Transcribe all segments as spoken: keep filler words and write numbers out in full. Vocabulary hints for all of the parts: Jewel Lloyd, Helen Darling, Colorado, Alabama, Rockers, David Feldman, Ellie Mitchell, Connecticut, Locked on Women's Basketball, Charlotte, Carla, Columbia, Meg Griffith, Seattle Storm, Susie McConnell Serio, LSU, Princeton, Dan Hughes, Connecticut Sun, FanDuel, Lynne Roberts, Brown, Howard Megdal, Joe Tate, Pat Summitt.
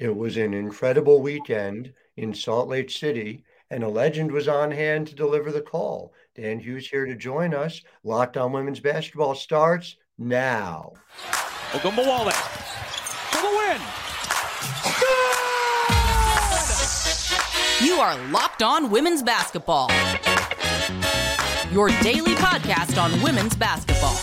It was an incredible weekend in Salt Lake City, and a legend was on hand to deliver the call. Dan Hughes here to join us. Locked on Women's Basketball starts now. Ogumba-Wale for the win. Good! You are Locked on Women's Basketball, your daily podcast on women's basketball.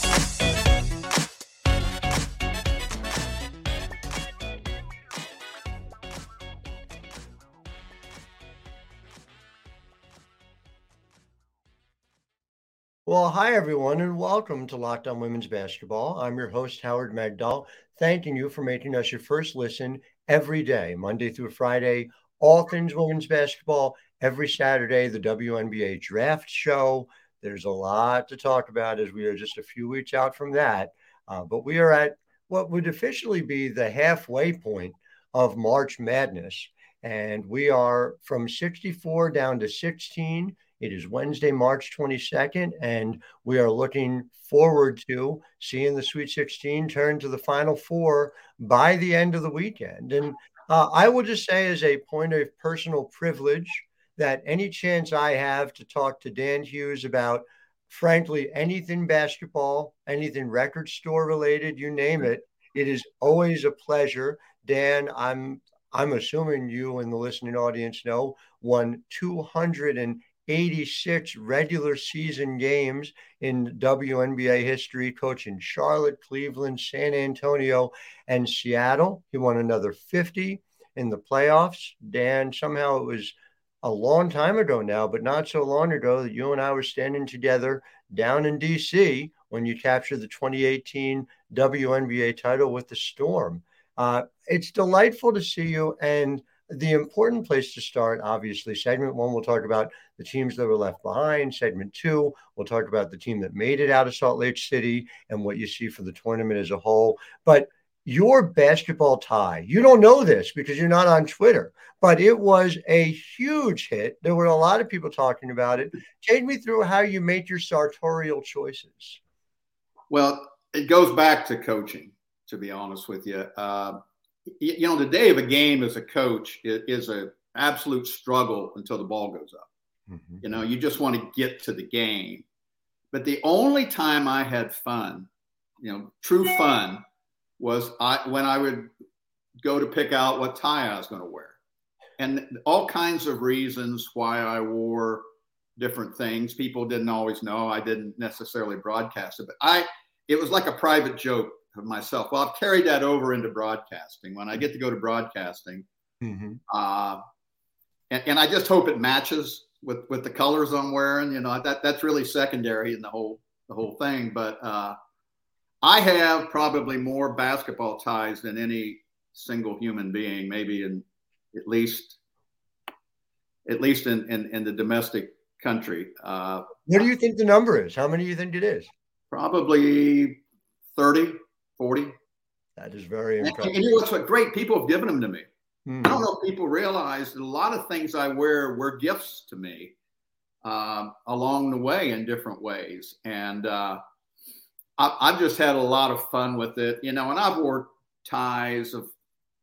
Well, hi, everyone, and welcome to Locked on Women's Basketball. I'm your host, Howard Megdal, thanking you for making us your first listen every day, Monday through Friday, all things women's basketball. Every Saturday, the W N B A Draft Show. There's a lot to talk about as we are just a few weeks out from that. Uh, but we are at what would officially be the halfway point of March Madness. And we are from sixty-four down to sixteen. It is Wednesday, March twenty-second, and we are looking forward to seeing the Sweet sixteen turn to the Final Four by the end of the weekend. And uh, I will just say, as a point of personal privilege, that any chance I have to talk to Dan Hughes about, frankly, anything basketball, anything record store related, you name it, it is always a pleasure. Dan, I'm I'm assuming you and the listening audience know, won two hundred eighty-six regular season games in W N B A history, coaching Charlotte, Cleveland, San Antonio, and Seattle. He won another fifty in the playoffs. Dan, somehow it was a long time ago now, but not so long ago, that you and I were standing together down in D C when you captured the twenty eighteen W N B A title with the Storm. Uh, it's delightful to see you, and the important place to start, obviously, segment one, we'll talk about the teams that were left behind. Segment two, we'll talk about the team that made it out of Salt Lake City and what you see for the tournament as a whole. But your basketball tie, you don't know this because you're not on Twitter, but it was a huge hit. There were a lot of people talking about it. Take me through how you make your sartorial choices. Well, it goes back to coaching, to be honest with you. Uh, You know, the day of a game as a coach is an absolute struggle until the ball goes up. Mm-hmm. You know, you just want to get to the game. But the only time I had fun, you know, true fun, was I when I would go to pick out what tie I was going to wear. And all kinds of reasons why I wore different things. People didn't always know. I didn't necessarily broadcast it. But I it was like a private joke of myself. Well, I've carried that over into broadcasting. When I get to go to broadcasting, mm-hmm. uh, and, and I just hope it matches with, with the colors I'm wearing. You know, that that's really secondary in the whole the whole thing. But uh, I have probably more basketball ties than any single human being, maybe in at least at least in in, in the domestic country. Uh, what do you think the number is? How many do you think it is? Probably thirty. forty. That is very impressive. And you know what's what? Great. People have given them to me. Mm-hmm. I don't know if people realize that a lot of things I wear were gifts to me uh, along the way in different ways. And uh, I, I've just had a lot of fun with it. You know, and I've wore ties of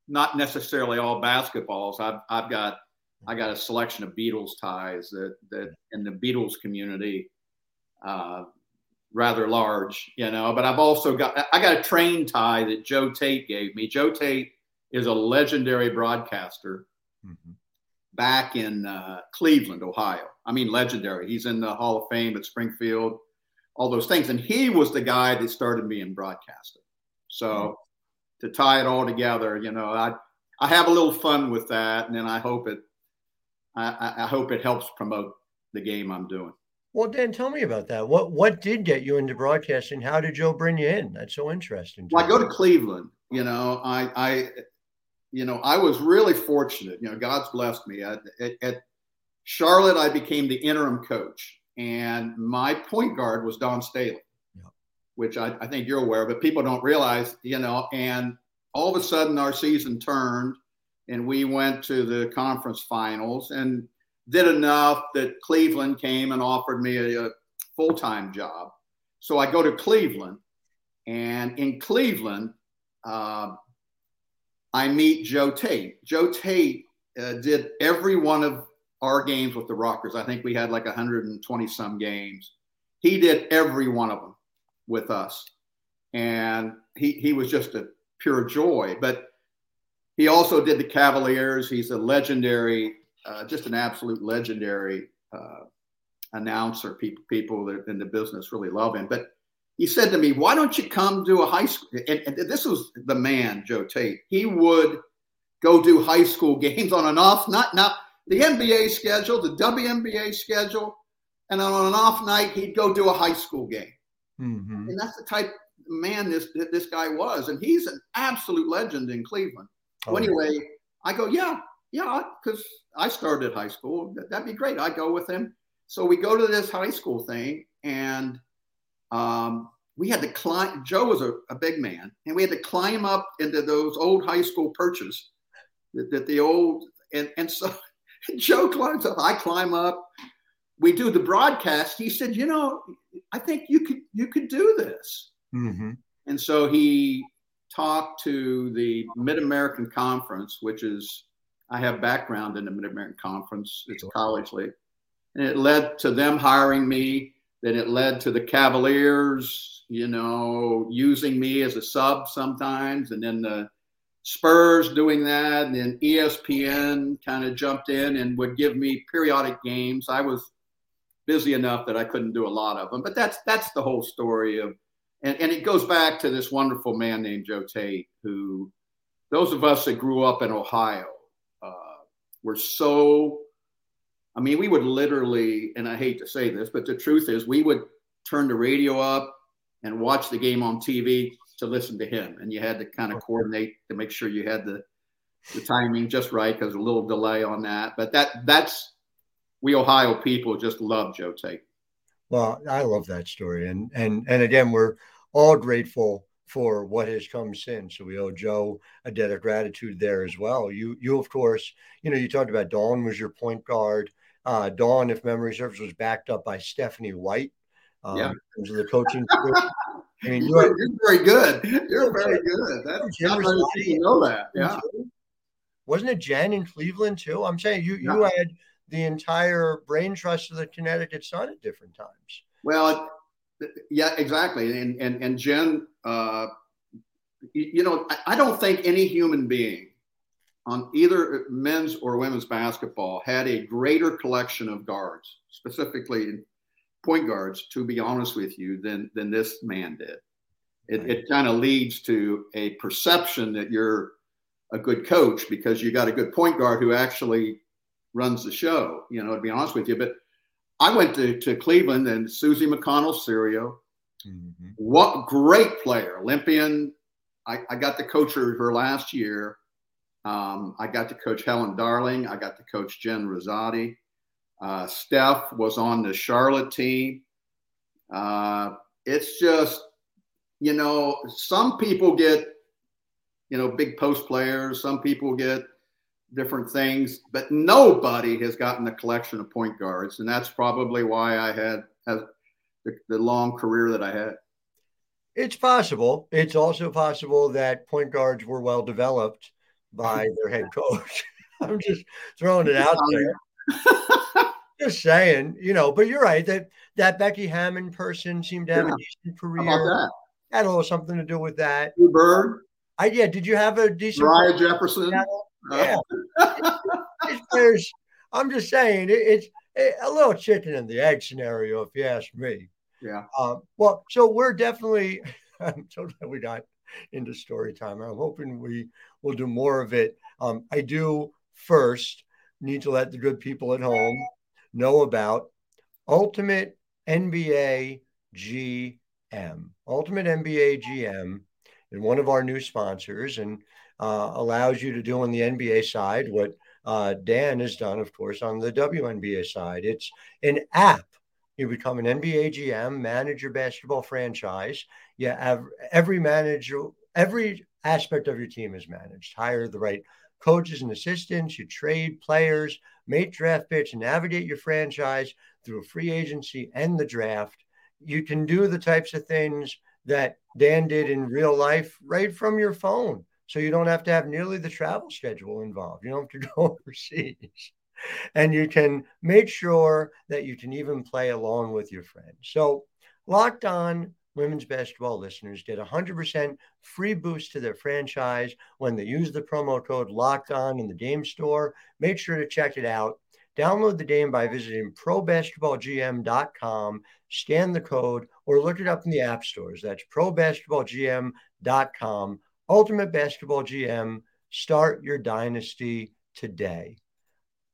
not necessarily all basketballs. I've, I've got I got a selection of Beatles ties that, that in the Beatles community uh rather large, you know, but I've also got, I got a train tie that Joe Tate gave me. Joe Tate is a legendary broadcaster mm-hmm. back in uh, Cleveland, Ohio. I mean, legendary. He's in the Hall of Fame at Springfield, all those things. And he was the guy that started me in broadcasting. So mm-hmm. to tie it all together, you know, I, I have a little fun with that. And then I hope it, I, I hope it helps promote the game I'm doing. Well, Dan, tell me about that. What what did get you into broadcasting? How did Joe bring you in? That's so interesting. Well, I go to Cleveland. You know, I, I, you know, I was really fortunate. You know, God's blessed me. I, at, at Charlotte, I became the interim coach, and my point guard was Dawn Staley, yeah. which I, I think you're aware of, but people don't realize. You know, and all of a sudden, our season turned, and we went to the conference finals, and did enough that Cleveland came and offered me a, a full-time job. So I go to Cleveland, and in Cleveland, uh, I meet Joe Tate. Joe Tate uh, did every one of our games with the Rockers. I think we had like one hundred twenty some games. He did every one of them with us. And he, he was just a pure joy. But he also did the Cavaliers. He's a legendary, uh, just an absolute legendary uh, announcer. People, people that in the business really love him. But he said to me, why don't you come do a high school? And, and this was the man, Joe Tate. He would go do high school games on and off. Not, not the N B A schedule, the W N B A schedule. And on an off night, he'd go do a high school game. Mm-hmm. And that's the type of man this this guy was. And he's an absolute legend in Cleveland. Oh, well, anyway, yeah. I go, yeah, yeah, because I started high school. That'd be great. I go with him. So we go to this high school thing, and um, we had to climb. Joe was a, a big man, and we had to climb up into those old high school perches that, that the old and, – and so Joe climbs up. I climb up. We do the broadcast. He said, you know, I think you could you could do this. Mm-hmm. And so he talked to the Mid-American Conference, which is, I have background in the Mid-American Conference. It's a college league. And it led to them hiring me. Then it led to the Cavaliers, you know, using me as a sub sometimes. And then the Spurs doing that. And then E S P N kind of jumped in and would give me periodic games. I was busy enough that I couldn't do a lot of them. But that's that's the whole story of, and, and it goes back to this wonderful man named Joe Tate, who those of us that grew up in Ohio uh, were so, I mean, we would literally, and I hate to say this, but the truth is we would turn the radio up and watch the game on T V to listen to him. And you had to kind of coordinate to make sure you had the, the timing just right, because a little delay on that. But that that's, we Ohio people just love Joe Tate. Well, I love that story. And, and, and again, we're all grateful for what has come since. So we owe Joe a debt of gratitude there as well. You, you, of course, you know, you talked about Dawn was your point guard. Uh, Dawn, if memory serves, was backed up by Stephanie White. Um, yeah. In terms of the coaching. I mean, you're, you're very good. You're very good. That's not much you know that. Yeah. Wasn't it Jen in Cleveland too? I'm saying you, you yeah. had the entire brain trust of the Connecticut Sun at different times. Well, yeah, exactly. And and and Jen, uh, you, you know, I, I don't think any human being on either men's or women's basketball had a greater collection of guards, specifically point guards, to be honest with you, than than this man did. It, right. it kind of leads to a perception that you're a good coach because you got a good point guard who actually runs the show, you know, to be honest with you. But I went to, to Cleveland and Susie McConnell Serio, mm-hmm. what great player, Olympian. I, I got to coach her her last year. Um, I got to coach Helen Darling. I got to coach Jen Rosati. Uh, Steph was on the Charlotte team. Uh, it's just, you know, some people get, you know, big post players. Some people get different things, but nobody has gotten a collection of point guards. And that's probably why I had the, the long career that I had. It's possible. It's also possible that point guards were well developed by their head coach. I'm just throwing it out there. Just saying, you know, but you're right. That, that Becky Hammond person seemed to have yeah. a decent career. How about that? Had a little something to do with that. Lou Bird. I, yeah. Did you have a decent Mariah career? Jefferson. Yeah, it's, it's, I'm just saying it, it's it, a little chicken and the egg scenario, if you ask me. Yeah. Um, well, so we're definitely. I'm so glad we got into story time. I'm hoping we will do more of it. Um, I do first need to let the good people at home know about Ultimate N B A G M. Ultimate N B A G M is one of our new sponsors, and Uh, allows you to do on the N B A side what uh, Dan has done, of course, on the W N B A side. It's an app. You become an N B A G M, manage your basketball franchise. You have every manager, every aspect of your team is managed. Hire the right coaches and assistants. You trade players, make draft picks, navigate your franchise through free agency and the draft. You can do the types of things that Dan did in real life right from your phone. So you don't have to have nearly the travel schedule involved. You don't have to go overseas. And you can make sure that you can even play along with your friends. So Locked On Women's Basketball listeners get one hundred percent free boost to their franchise when they use the promo code Locked On in the game store. Make sure to check it out. Download the game by visiting pro basketball g m dot com, scan the code, or look it up in the app stores. That's pro basketball g m dot com. Ultimate Basketball G M, start your dynasty today.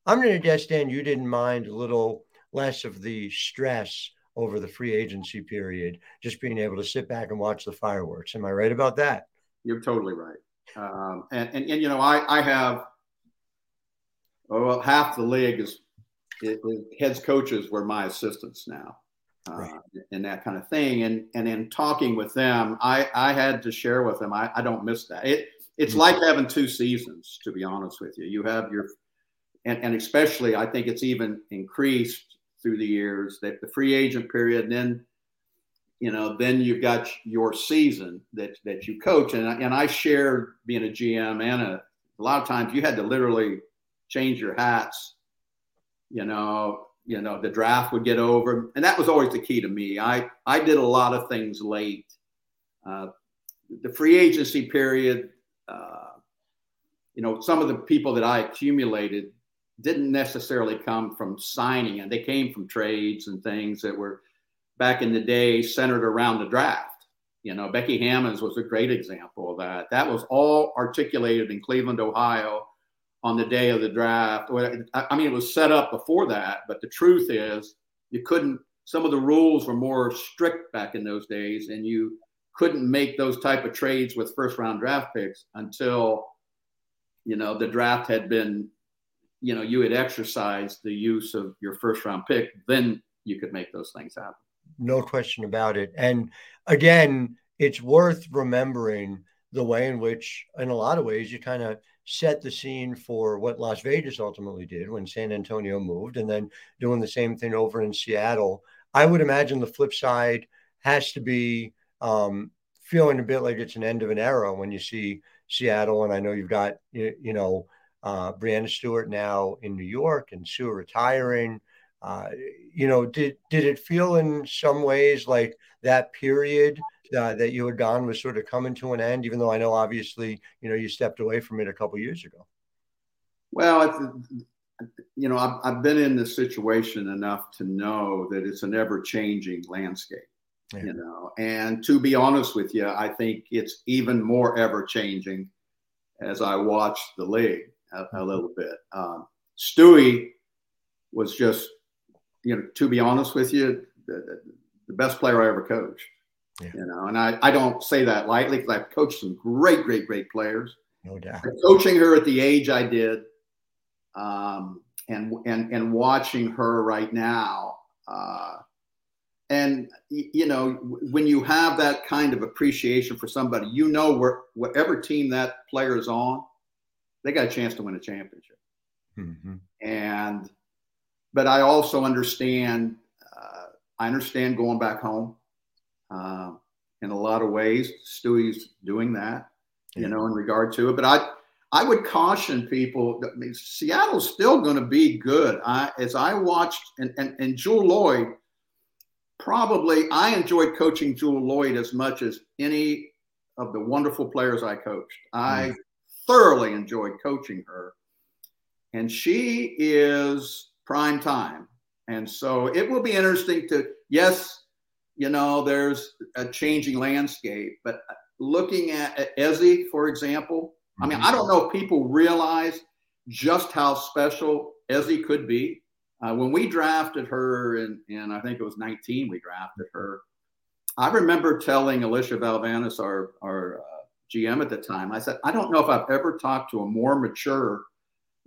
I'm going to guess, Dan, you didn't mind a little less of the stress over the free agency period, just being able to sit back and watch the fireworks. Am I right about that? You're totally right. Um, and, and, and, you know, I, I have, well, half the league is, is heads coaches were my assistants now, uh, right. and that kind of thing. And, and in talking with them, I, I had to share with them, I, I don't miss that. It, it's mm-hmm. like having two seasons, to be honest with you. You have your, and, and especially I think it's even increased through the years, that the free agent period, and then, you know, then you've got your season that, that you coach. And I, and I shared being a G M and a, a lot of times you had to literally change your hats, you know, you know, the draft would get over. And that was always the key to me. I, I did a lot of things late. Uh, the free agency period, uh, you know, some of the people that I accumulated didn't necessarily come from signing, and they came from trades and things that were back in the day centered around the draft. You know, Becky Hammond was a great example of that. That was all articulated in Cleveland, Ohio on the day of the draft. I mean, it was set up before that, but the truth is you couldn't, some of the rules were more strict back in those days, and you couldn't make those type of trades with first round draft picks until, you know, the draft had been, you know, you had exercised the use of your first round pick, then you could make those things happen. No question about it. And again, it's worth remembering the way in which, in a lot of ways, you kind of set the scene for what Las Vegas ultimately did when San Antonio moved, and then doing the same thing over in Seattle. I would imagine the flip side has to be um, feeling a bit like it's an end of an era when you see Seattle. And I know you've got, you, you know, Uh, Breanna Stewart now in New York and Sue retiring. Uh, you know, did did it feel in some ways like that period uh, that you had gone was sort of coming to an end, even though I know obviously, you know, you stepped away from it a couple years ago? Well, it's, you know, I've, I've been in this situation enough to know that it's an ever-changing landscape, yeah. you know, and to be honest with you, I think it's even more ever-changing as I watch the league. A, a little bit. Um, Stewie was just, you know, to be honest with you, the, the best player I ever coached. Yeah. You know, and I, I don't say that lightly because I've coached some great, great, great players. No doubt. But coaching her at the age I did, um, and and and watching her right now, uh, and you know, when you have that kind of appreciation for somebody, you know, where whatever team that player is on, they got a chance to win a championship. Mm-hmm. And, but I also understand, uh, I understand going back home uh, in a lot of ways. Stewie's doing that, yeah. you know, in regard to it. But I, I would caution people that, I mean, Seattle's still going to be good. I, as I watched and, and, and Jewel Lloyd, probably I enjoyed coaching Jewel Lloyd as much as any of the wonderful players I coached. I, mm. thoroughly enjoyed coaching her, and she is prime time. And so it will be interesting to, yes, you know, there's a changing landscape, but looking at, at Ezi, for example, I mean, I don't know if people realize just how special Ezi could be. Uh, when we drafted her in, in, I think it was nineteen, we drafted her. I remember telling Alicia Valvanis, our, our, uh, G M at the time, I said, I don't know if I've ever talked to a more mature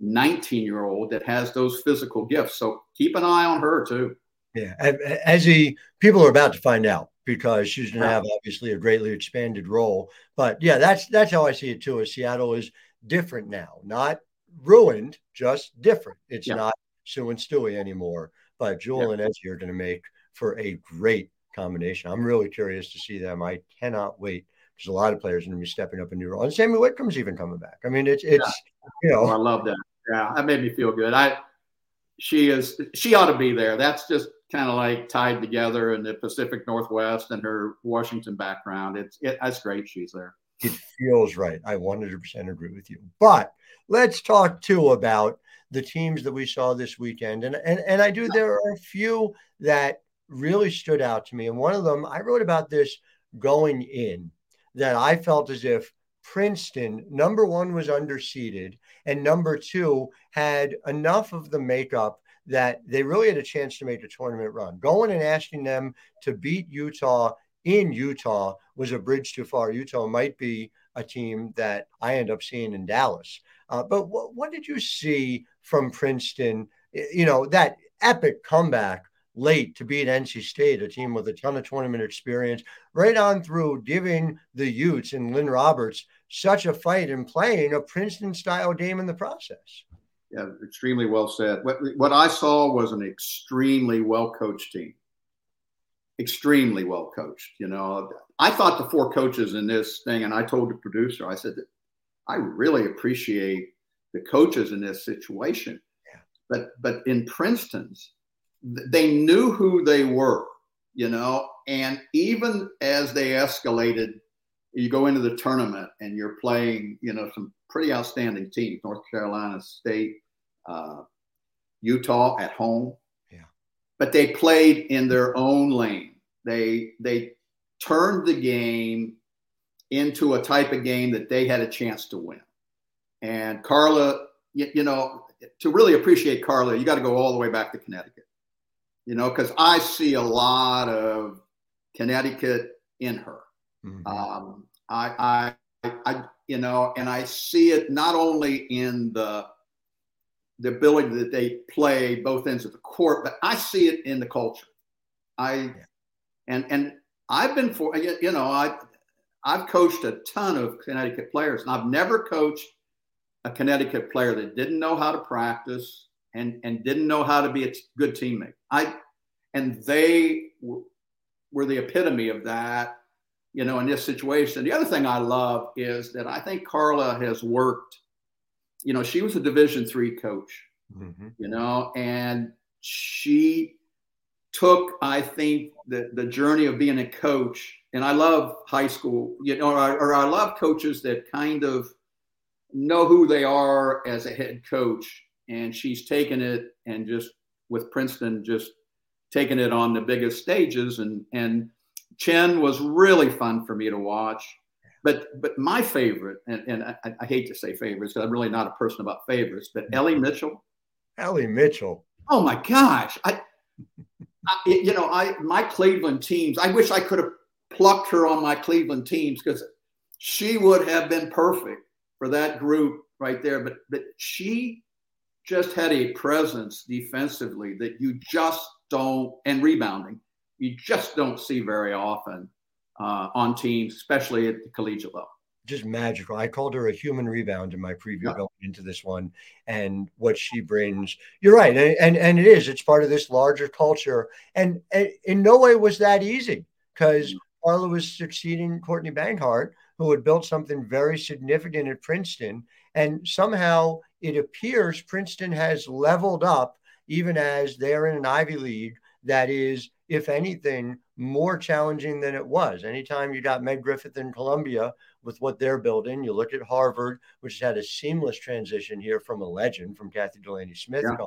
nineteen-year-old that has those physical gifts. So keep an eye on her too. Yeah, as he, people are about to find out because she's going to have obviously a greatly expanded role. But yeah, that's that's how I see it too. Is Seattle is different now, not ruined, just different. It's yeah. not Sue and Stewie anymore, but Jewel yeah. and Ezi are going to make for a great combination. I'm really curious to see them. I cannot wait There's a lot of players going to be stepping up a new role. And Sammy Whitcom's even coming back. I mean, it's, it's yeah. you know. Oh, I love that. Yeah, that made me feel good. I She is she ought to be there. That's just kind of like tied together in the Pacific Northwest and her Washington background. It's it, that's great she's there. It feels right. I one hundred percent agree with you. But let's talk, too, about the teams that we saw this weekend. And, and, and I do, there are a few that really stood out to me. And one of them, I wrote about this going in, that I felt as if Princeton, number one, was underseeded, and number two had enough of the makeup that they really had a chance to make a tournament run. Going and asking them to beat Utah in Utah was a bridge too far. Utah might be a team that I end up seeing in Dallas. Uh, but wh- what did you see from Princeton? You know, that epic comeback late to beat N C State, a team with a ton of tournament experience, right on through giving the Utes and Lynne Roberts such a fight and playing a Princeton-style game in the process. Yeah, extremely well said. What, what I saw was an extremely well-coached team. Extremely well-coached, you know. I thought the four coaches in this thing, and I told the producer, I said, that I really appreciate the coaches in this situation. Yeah. But but in Princeton's, they knew who they were, you know, and even as they escalated, you go into the tournament and you're playing, you know, some pretty outstanding teams, North Carolina State, uh, Utah at home. Yeah. But they played in their own lane. They they turned the game into a type of game that they had a chance to win. And Carla, you, you know, to really appreciate Carla, you got to go all the way back to Connecticut. You know, because I see a lot of Connecticut in her. Mm-hmm. Um, I, I, I, you know, and I see it not only in the the ability that they play both ends of the court, but I see it in the culture. I, yeah. and and I've been for you know I, I've coached a ton of Connecticut players, and I've never coached a Connecticut player that didn't know how to practice. And, and didn't know how to be a t- good teammate. I and they w- were the epitome of that, you know, in this situation. The other thing I love is that I think Carla has worked. You know, she was a Division three coach, mm-hmm. you know, and she took, I think, the, the journey of being a coach. And I love high school, you know, or, or I love coaches that kind of know who they are as a head coach. And she's taken it and just with Princeton, just taken it on the biggest stages. And, and Chen was really fun for me to watch. But but my favorite, and, and I, I hate to say favorites, because I'm really not a person about favorites, but Ellie Mitchell. Ellie Mitchell. Oh, my gosh. I, I you know, I my Cleveland teams, I wish I could have plucked her on my Cleveland teams because she would have been perfect for that group right there. But But she just had a presence defensively that you just don't, and rebounding, you just don't see very often uh, on teams, especially at the collegiate level. Just magical. I called her a human rebound in my preview yeah. going into this one, and what she brings. You're right, and and, and it is. It's part of this larger culture, and, and in no way was that easy because Carla was succeeding Courtney Banghart, who had built something very significant at Princeton, and somehow it appears Princeton has leveled up, even as they're in an Ivy League that is, if anything, more challenging than it was. Anytime you got Meg Griffith in Columbia with what they're building, you look at Harvard, which has had a seamless transition here from a legend, from Kathy Delaney Smith. Yeah.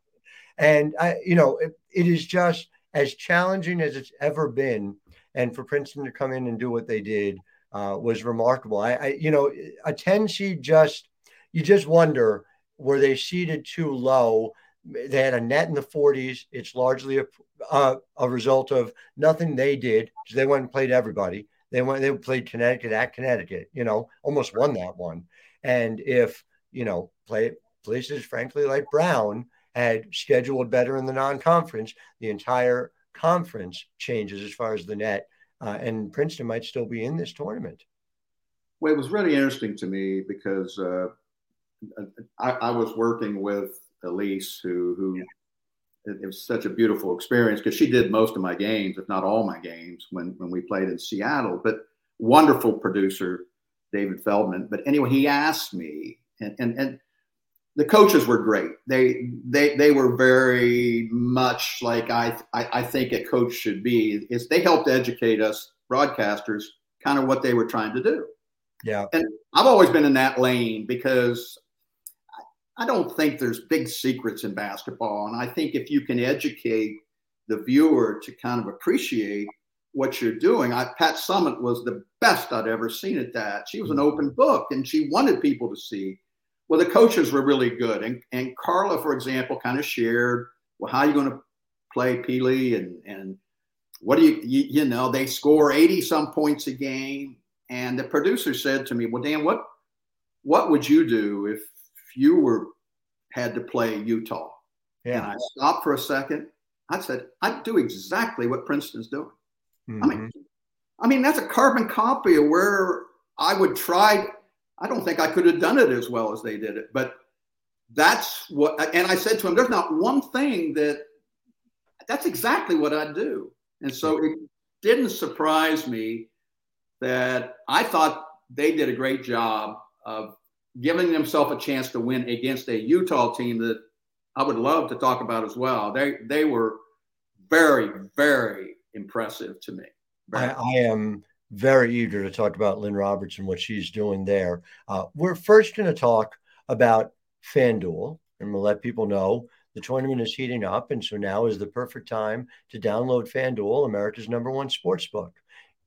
And, I, you know, it, it is just as challenging as it's ever been. And for Princeton to come in and do what they did uh, was remarkable. I, I, you know, a ten seed just, you just wonder, were they seeded too low? They had a net in the forties. It's largely a, uh, a result of nothing they did. So they went and played everybody. They went, they played Connecticut at Connecticut, you know, almost won that one. And if, you know, play places, frankly, like Brown had scheduled better in the non-conference, the entire conference changes as far as the net. Uh, and Princeton might still be in this tournament. Well, it was really interesting to me because, uh, I, I was working with Elise, who, who yeah. it, it was such a beautiful experience because she did most of my games, if not all my games, when, when we played in Seattle. But wonderful producer, David Feldman. But anyway, he asked me, and and and the coaches were great. They they they were very much like I I, I think a coach should be. Is they helped educate us broadcasters, kind of what they were trying to do. Yeah, and I've always been in that lane because I don't think there's big secrets in basketball. And I think if you can educate the viewer to kind of appreciate what you're doing, I, Pat Summitt was the best I'd ever seen at that. She was an open book and she wanted people to see. Well, the coaches were really good. And and Carla, for example, kind of shared, well, how are you going to play Pili? And, and what do you, you, you know, they score eighty some points a game. And the producer said to me, well, Dan, what, what would you do if, you were had to play Utah? Yeah. And I stopped for a second. I said, I'd do exactly what Princeton's doing. Mm-hmm. I mean, I mean, that's a carbon copy of where I would try. I don't think I could have done it as well as they did it, but that's what, and I said to him, there's not one thing that that's exactly what I do. And so it didn't surprise me that I thought they did a great job of giving themselves a chance to win against a Utah team that I would love to talk about as well. They they were very, very impressive to me. I, I am very eager to talk about Lynne Roberts and what she's doing there. Uh, we're first going to talk about FanDuel, and we'll let people know the tournament is heating up, and so now is the perfect time to download FanDuel, America's number one sportsbook.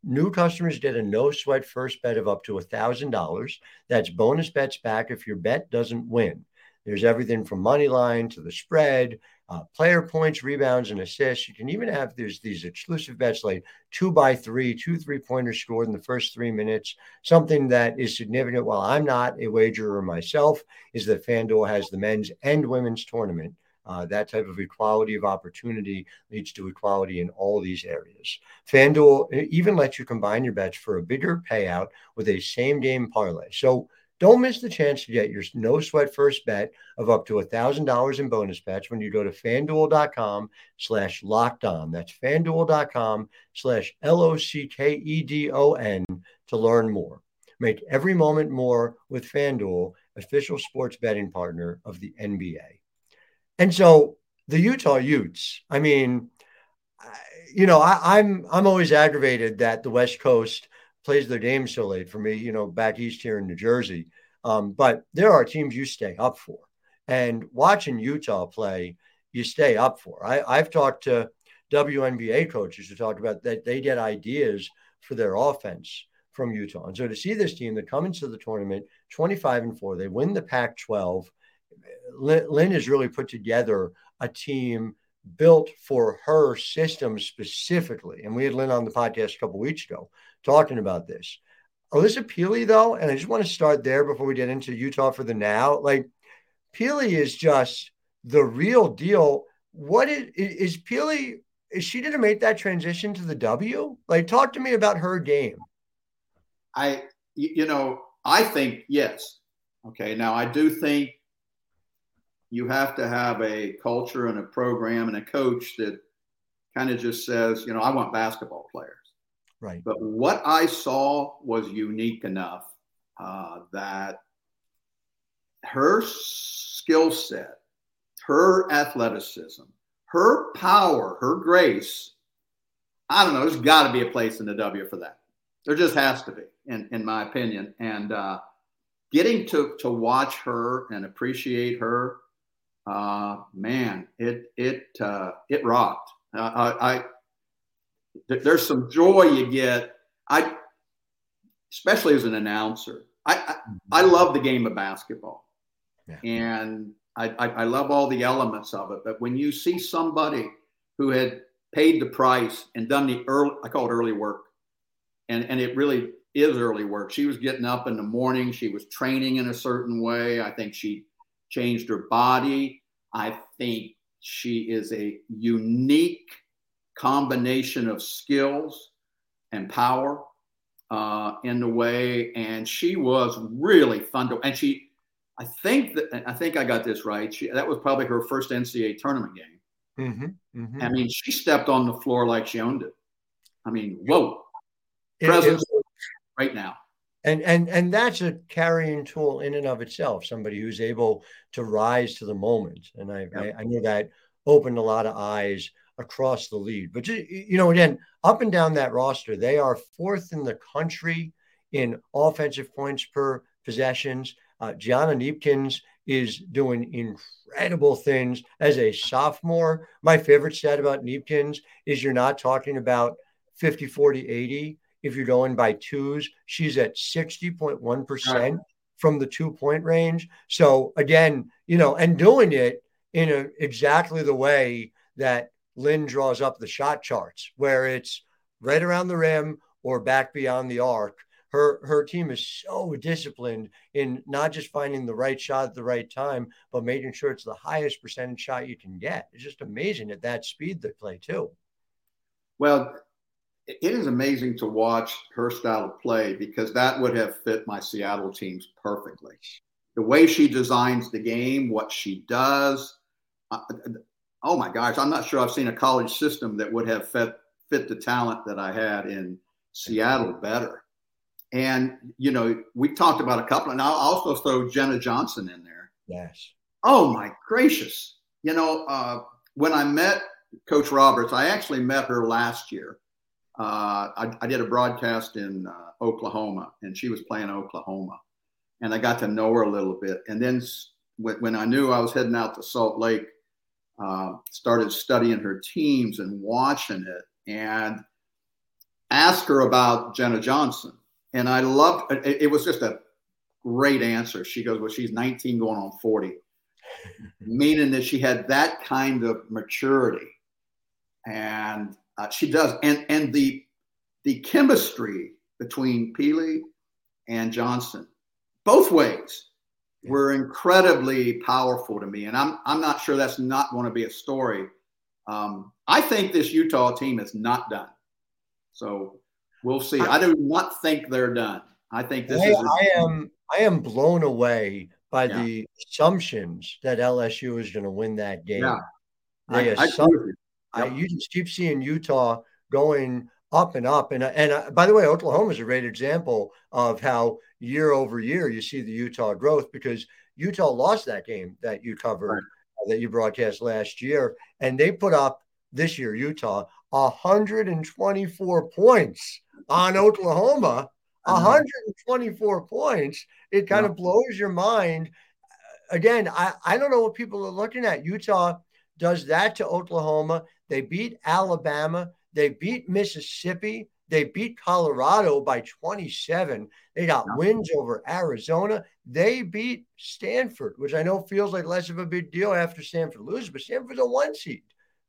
New customers get a no-sweat first bet of up to one thousand dollars. That's bonus bets back if your bet doesn't win. There's everything from money line to the spread, uh, player points, rebounds, and assists. You can even have there's these exclusive bets like two by three, two three-pointers scored in the first three minutes. Something that is significant, while I'm not a wagerer myself, is that FanDuel has the men's and women's tournament. Uh, that type of equality of opportunity leads to equality in all these areas. FanDuel even lets you combine your bets for a bigger payout with a same-game parlay. So don't miss the chance to get your no-sweat first bet of up to one thousand dollars in bonus bets when you go to FanDuel.com slash locked on. That's FanDuel.com slash L-O-C-K-E-D-O-N to learn more. Make every moment more with FanDuel, official sports betting partner of the N B A. And so the Utah Utes, I mean, you know, I, I'm I'm always aggravated that the West Coast plays their games so late for me, you know, back east here in New Jersey. Um, but there are teams you stay up for. And watching Utah play, you stay up for. I, I've talked to W N B A coaches who talk about that they get ideas for their offense from Utah. And so to see this team that come into the tournament twenty-five and four, they win the Pac twelve. Lynn has really put together a team built for her system specifically. And we had Lynn on the podcast a couple of weeks ago talking about this. Alissa Pili, though, and I just want to start there before we get into Utah for the now. Like, Pili is just the real deal. What is, is Pili, is she going to make that transition to the W? Like, talk to me about her game. I, you know, I think, yes. Okay. Now, I do think you have to have a culture and a program and a coach that kind of just says, you know, I want basketball players. Right. But what I saw was unique enough uh, that her skill set, her athleticism, her power, her grace, I don't know, there's got to be a place in the W for that. There just has to be, in, in my opinion. And uh, getting to, to watch her and appreciate her, Uh, man, it, it, uh, it rocked. Uh, I, I th- there's some joy you get. I, especially as an announcer, I, I, I love the game of basketball, yeah. and I, I, I love all the elements of it. But when you see somebody who had paid the price and done the early, I call it early work, and, and it really is early work. She was getting up in the morning. She was training in a certain way. I think she changed her body. I think she is a unique combination of skills and power uh, in the way. And she was really fun to, and she, I think that, I think I got this right. She, that was probably her first N C A A tournament game. Mm-hmm, mm-hmm. I mean, she stepped on the floor like she owned it. I mean, whoa. It, Presence. It, right now. And and and that's a carrying tool in and of itself, somebody who's able to rise to the moment. And I, yeah. I, I knew that opened a lot of eyes across the league. But, you know, again, up and down that roster, they are fourth in the country in offensive points per possessions. Uh, Gianna Neepkins is doing incredible things as a sophomore. My favorite stat about Neepkins is you're not talking about fifty, forty, eighty. If you're going by twos, she's at sixty point one percent from the two-point range. So, again, you know, and doing it in a, exactly the way that Lynn draws up the shot charts, where it's right around the rim or back beyond the arc. Her her team is so disciplined in not just finding the right shot at the right time, but making sure it's the highest percentage shot you can get. It's just amazing at that speed they play too. Well, it is amazing to watch her style of play, because that would have fit my Seattle teams perfectly. The way she designs the game, what she does. Uh, oh my gosh, I'm not sure I've seen a college system that would have fit, fit the talent that I had in Seattle better. And, you know, we talked about a couple, and I'll also throw Jenna Johnson in there. Yes. Oh, my gracious. You know, uh, when I met Coach Roberts, I actually met her last year. Uh, I, I did a broadcast in uh, Oklahoma, and she was playing Oklahoma. And I got to know her a little bit. And then when, when I knew I was heading out to Salt Lake, uh, started studying her teams and watching it, and asked her about Jenna Johnson. And I loved it. It was just a great answer. She goes, well, she's nineteen going on forty, meaning that she had that kind of maturity. And uh, she does. And and the the chemistry between Pili and Johnson, both ways, were incredibly powerful to me. And I'm I'm not sure that's not going to be a story. Um, I think this Utah team is not done. So we'll see. I do not think they're done. I think this I, is. A- I am. I am blown away by yeah. the assumptions that L S U is going to win that game. Yeah. They I, assume, I, I, you just keep seeing Utah going up and up. And and uh, by the way, Oklahoma is a great example of how year over year you see the Utah growth, because Utah lost that game that you covered, right. uh, that you broadcast last year, and they put up this year Utah one hundred twenty-four points on Oklahoma, one hundred twenty-four points. It kind yeah. of blows your mind. Again, I, I don't know what people are looking at. Utah does that to Oklahoma. They beat Alabama. They beat Mississippi. They beat Colorado by twenty-seven. They got yeah. wins over Arizona. They beat Stanford, which I know feels like less of a big deal after Stanford loses, but Stanford's a one seed.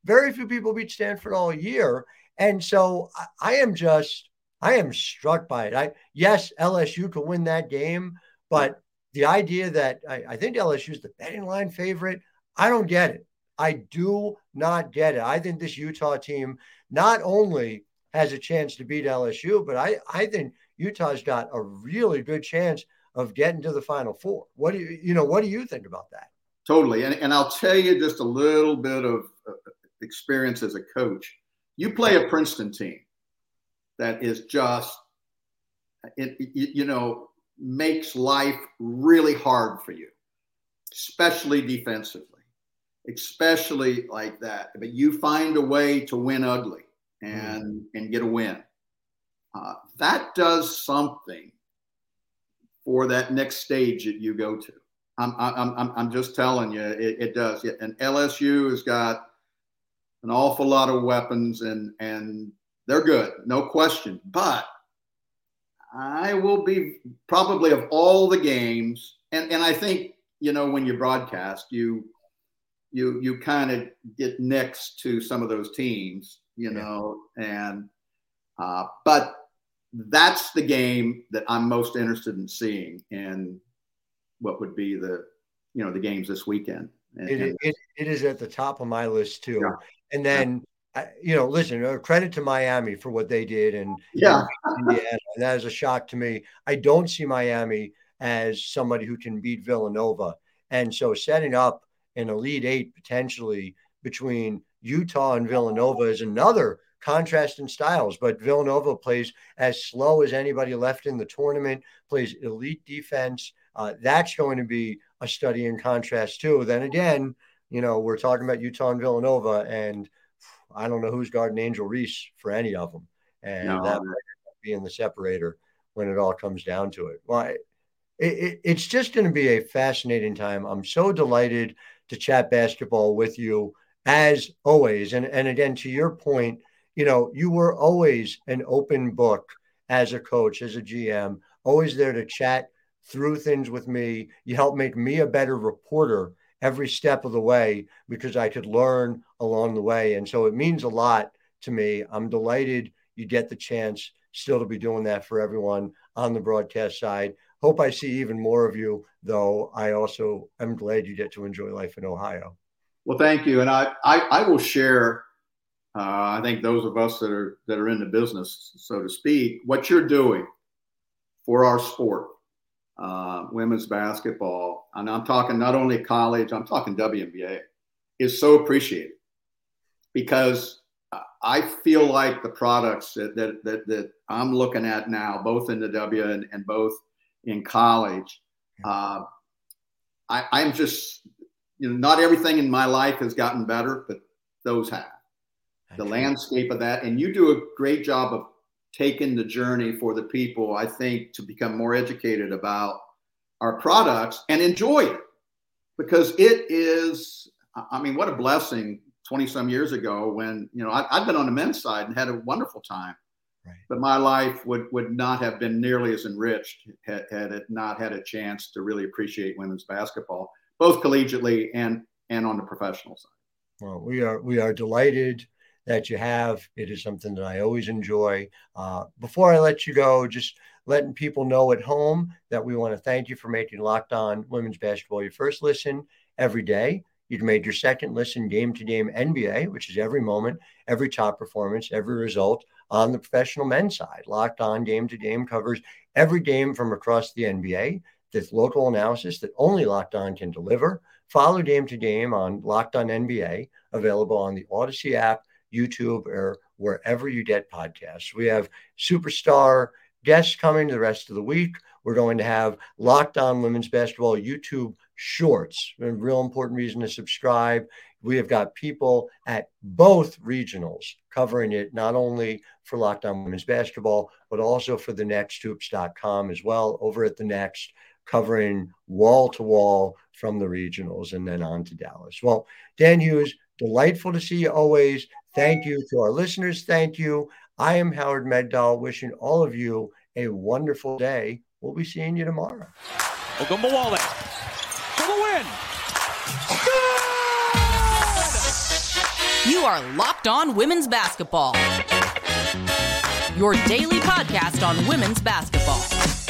Very few people beat Stanford all year. And so I, I am just, I am struck by it. I Yes, L S U could win that game, but the idea that I, I think L S U is the betting line favorite, I don't get it. I do not get it. I think this Utah team not only has a chance to beat L S U, but I, I think Utah's got a really good chance of getting to the Final Four. What do you, you know, what do you think about that? Totally. And, and I'll tell you just a little bit of uh, experience as a coach. You play a Princeton team that is just, it, it, you know, makes life really hard for you, especially defensively, especially like that. But you find a way to win ugly and, mm. and get a win. Uh, that does something for that next stage that you go to. I'm I'm I'm, I'm just telling you, it, it does. And L S U has got an awful lot of weapons, and and they're good, no question. But I will be probably of all the games, and, and I think, you know, when you broadcast, you you you kind of get next to some of those teams, you know, yeah. and uh, but that's the game that I'm most interested in seeing, and what would be the, you know, the games this weekend. And, it, and- it, it is at the top of my list too. Yeah. And then, yeah. you know, listen, credit to Miami for what they did. And yeah, and Indiana, that is a shock to me. I don't see Miami as somebody who can beat Villanova. And so setting up an Elite Eight potentially between Utah and Villanova is another contrast in styles, but Villanova plays as slow as anybody left in the tournament, plays elite defense. Uh, that's going to be a study in contrast too. Then again, you know, we're talking about Utah and Villanova, and I don't know who's guarding Angel Reese for any of them. And no. that might be in the separator when it all comes down to it. Well, it, it, it's just going to be a fascinating time. I'm so delighted to chat basketball with you as always. And, and again, to your point, you know, you were always an open book as a coach, as a G M, always there to chat through things with me. You helped make me a better reporter every step of the way because I could learn along the way. And so it means a lot to me. I'm delighted you get the chance still to be doing that for everyone on the broadcast side. Hope I see even more of you, though. I also am glad you get to enjoy life in Ohio. Well, thank you. And I, I, I will share, uh, I think those of us that are, that are in the business, so to speak, what you're doing for our sport, uh, women's basketball. And I'm talking not only college, I'm talking W N B A, is so appreciated because I feel like the products that, that, that, that I'm looking at now, both in the W and, and both in college, uh, I, I'm just, you know, not everything in my life has gotten better, but those have. The okay. landscape of that. And you do a great job of taking the journey for the people, I think, to become more educated about our products and enjoy it. Because it is, I mean, what a blessing twenty-some years ago when, you know, I, I've been on the men's side and had a wonderful time. Right. But my life would, would not have been nearly as enriched had, had it not had a chance to really appreciate women's basketball, both collegiately and, and on the professional side. Well, we are, we are delighted that you have. It is something that I always enjoy. Uh, before I let you go, just letting people know at home that we want to thank you for making Locked On Women's Basketball your first listen every day. You've made your second listen game-to-game N B A, which is every moment, every top performance, every result on the professional men's side. Locked On game-to-game covers every game from across the N B A. This local analysis that only Locked On can deliver. Follow Game to Game on Locked On N B A, available on the Odyssey app, YouTube, or wherever you get podcasts. We have superstar guests coming the rest of the week. We're going to have Locked On Women's Basketball YouTube Shorts, a real important reason to subscribe. We have got people at both regionals covering it, not only for Locked On Women's Basketball, but also for the Next, hoops dot com as well, over at the Next, covering wall-to-wall from the regionals and then on to Dallas. Well, Dan Hughes, delightful to see you always. Thank you to our listeners. Thank you. I am Howard Megdal, wishing all of you a wonderful day. We'll be seeing you tomorrow. Ogumba-Wale for the win. Good! You are Locked On Women's Basketball, your daily podcast on women's basketball.